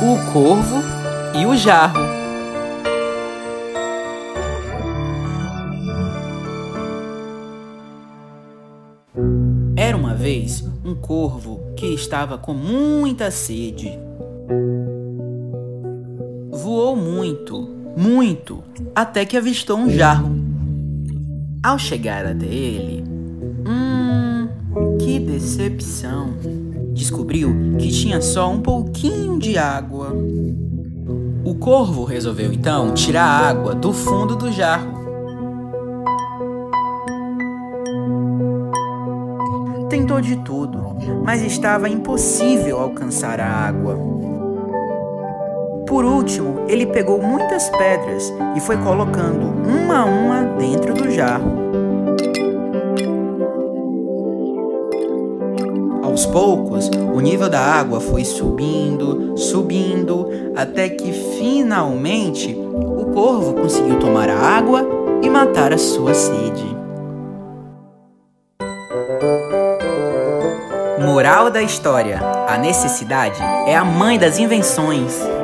o corvo e o jarro. Era uma vez um corvo que estava com muita sede. Voou muito, muito, até que avistou um jarro. Ao chegar até ele, que decepção! Descobriu que tinha só um pouquinho de água. O corvo resolveu então tirar a água do fundo do jarro. Tentou de tudo, mas estava impossível alcançar a água. Por último, ele pegou muitas pedras e foi colocando uma a uma dentro do jarro. Aos poucos, o nível da água foi subindo, subindo, até que finalmente o corvo conseguiu tomar a água e matar a sua sede. Moral da história: a necessidade é a mãe das invenções.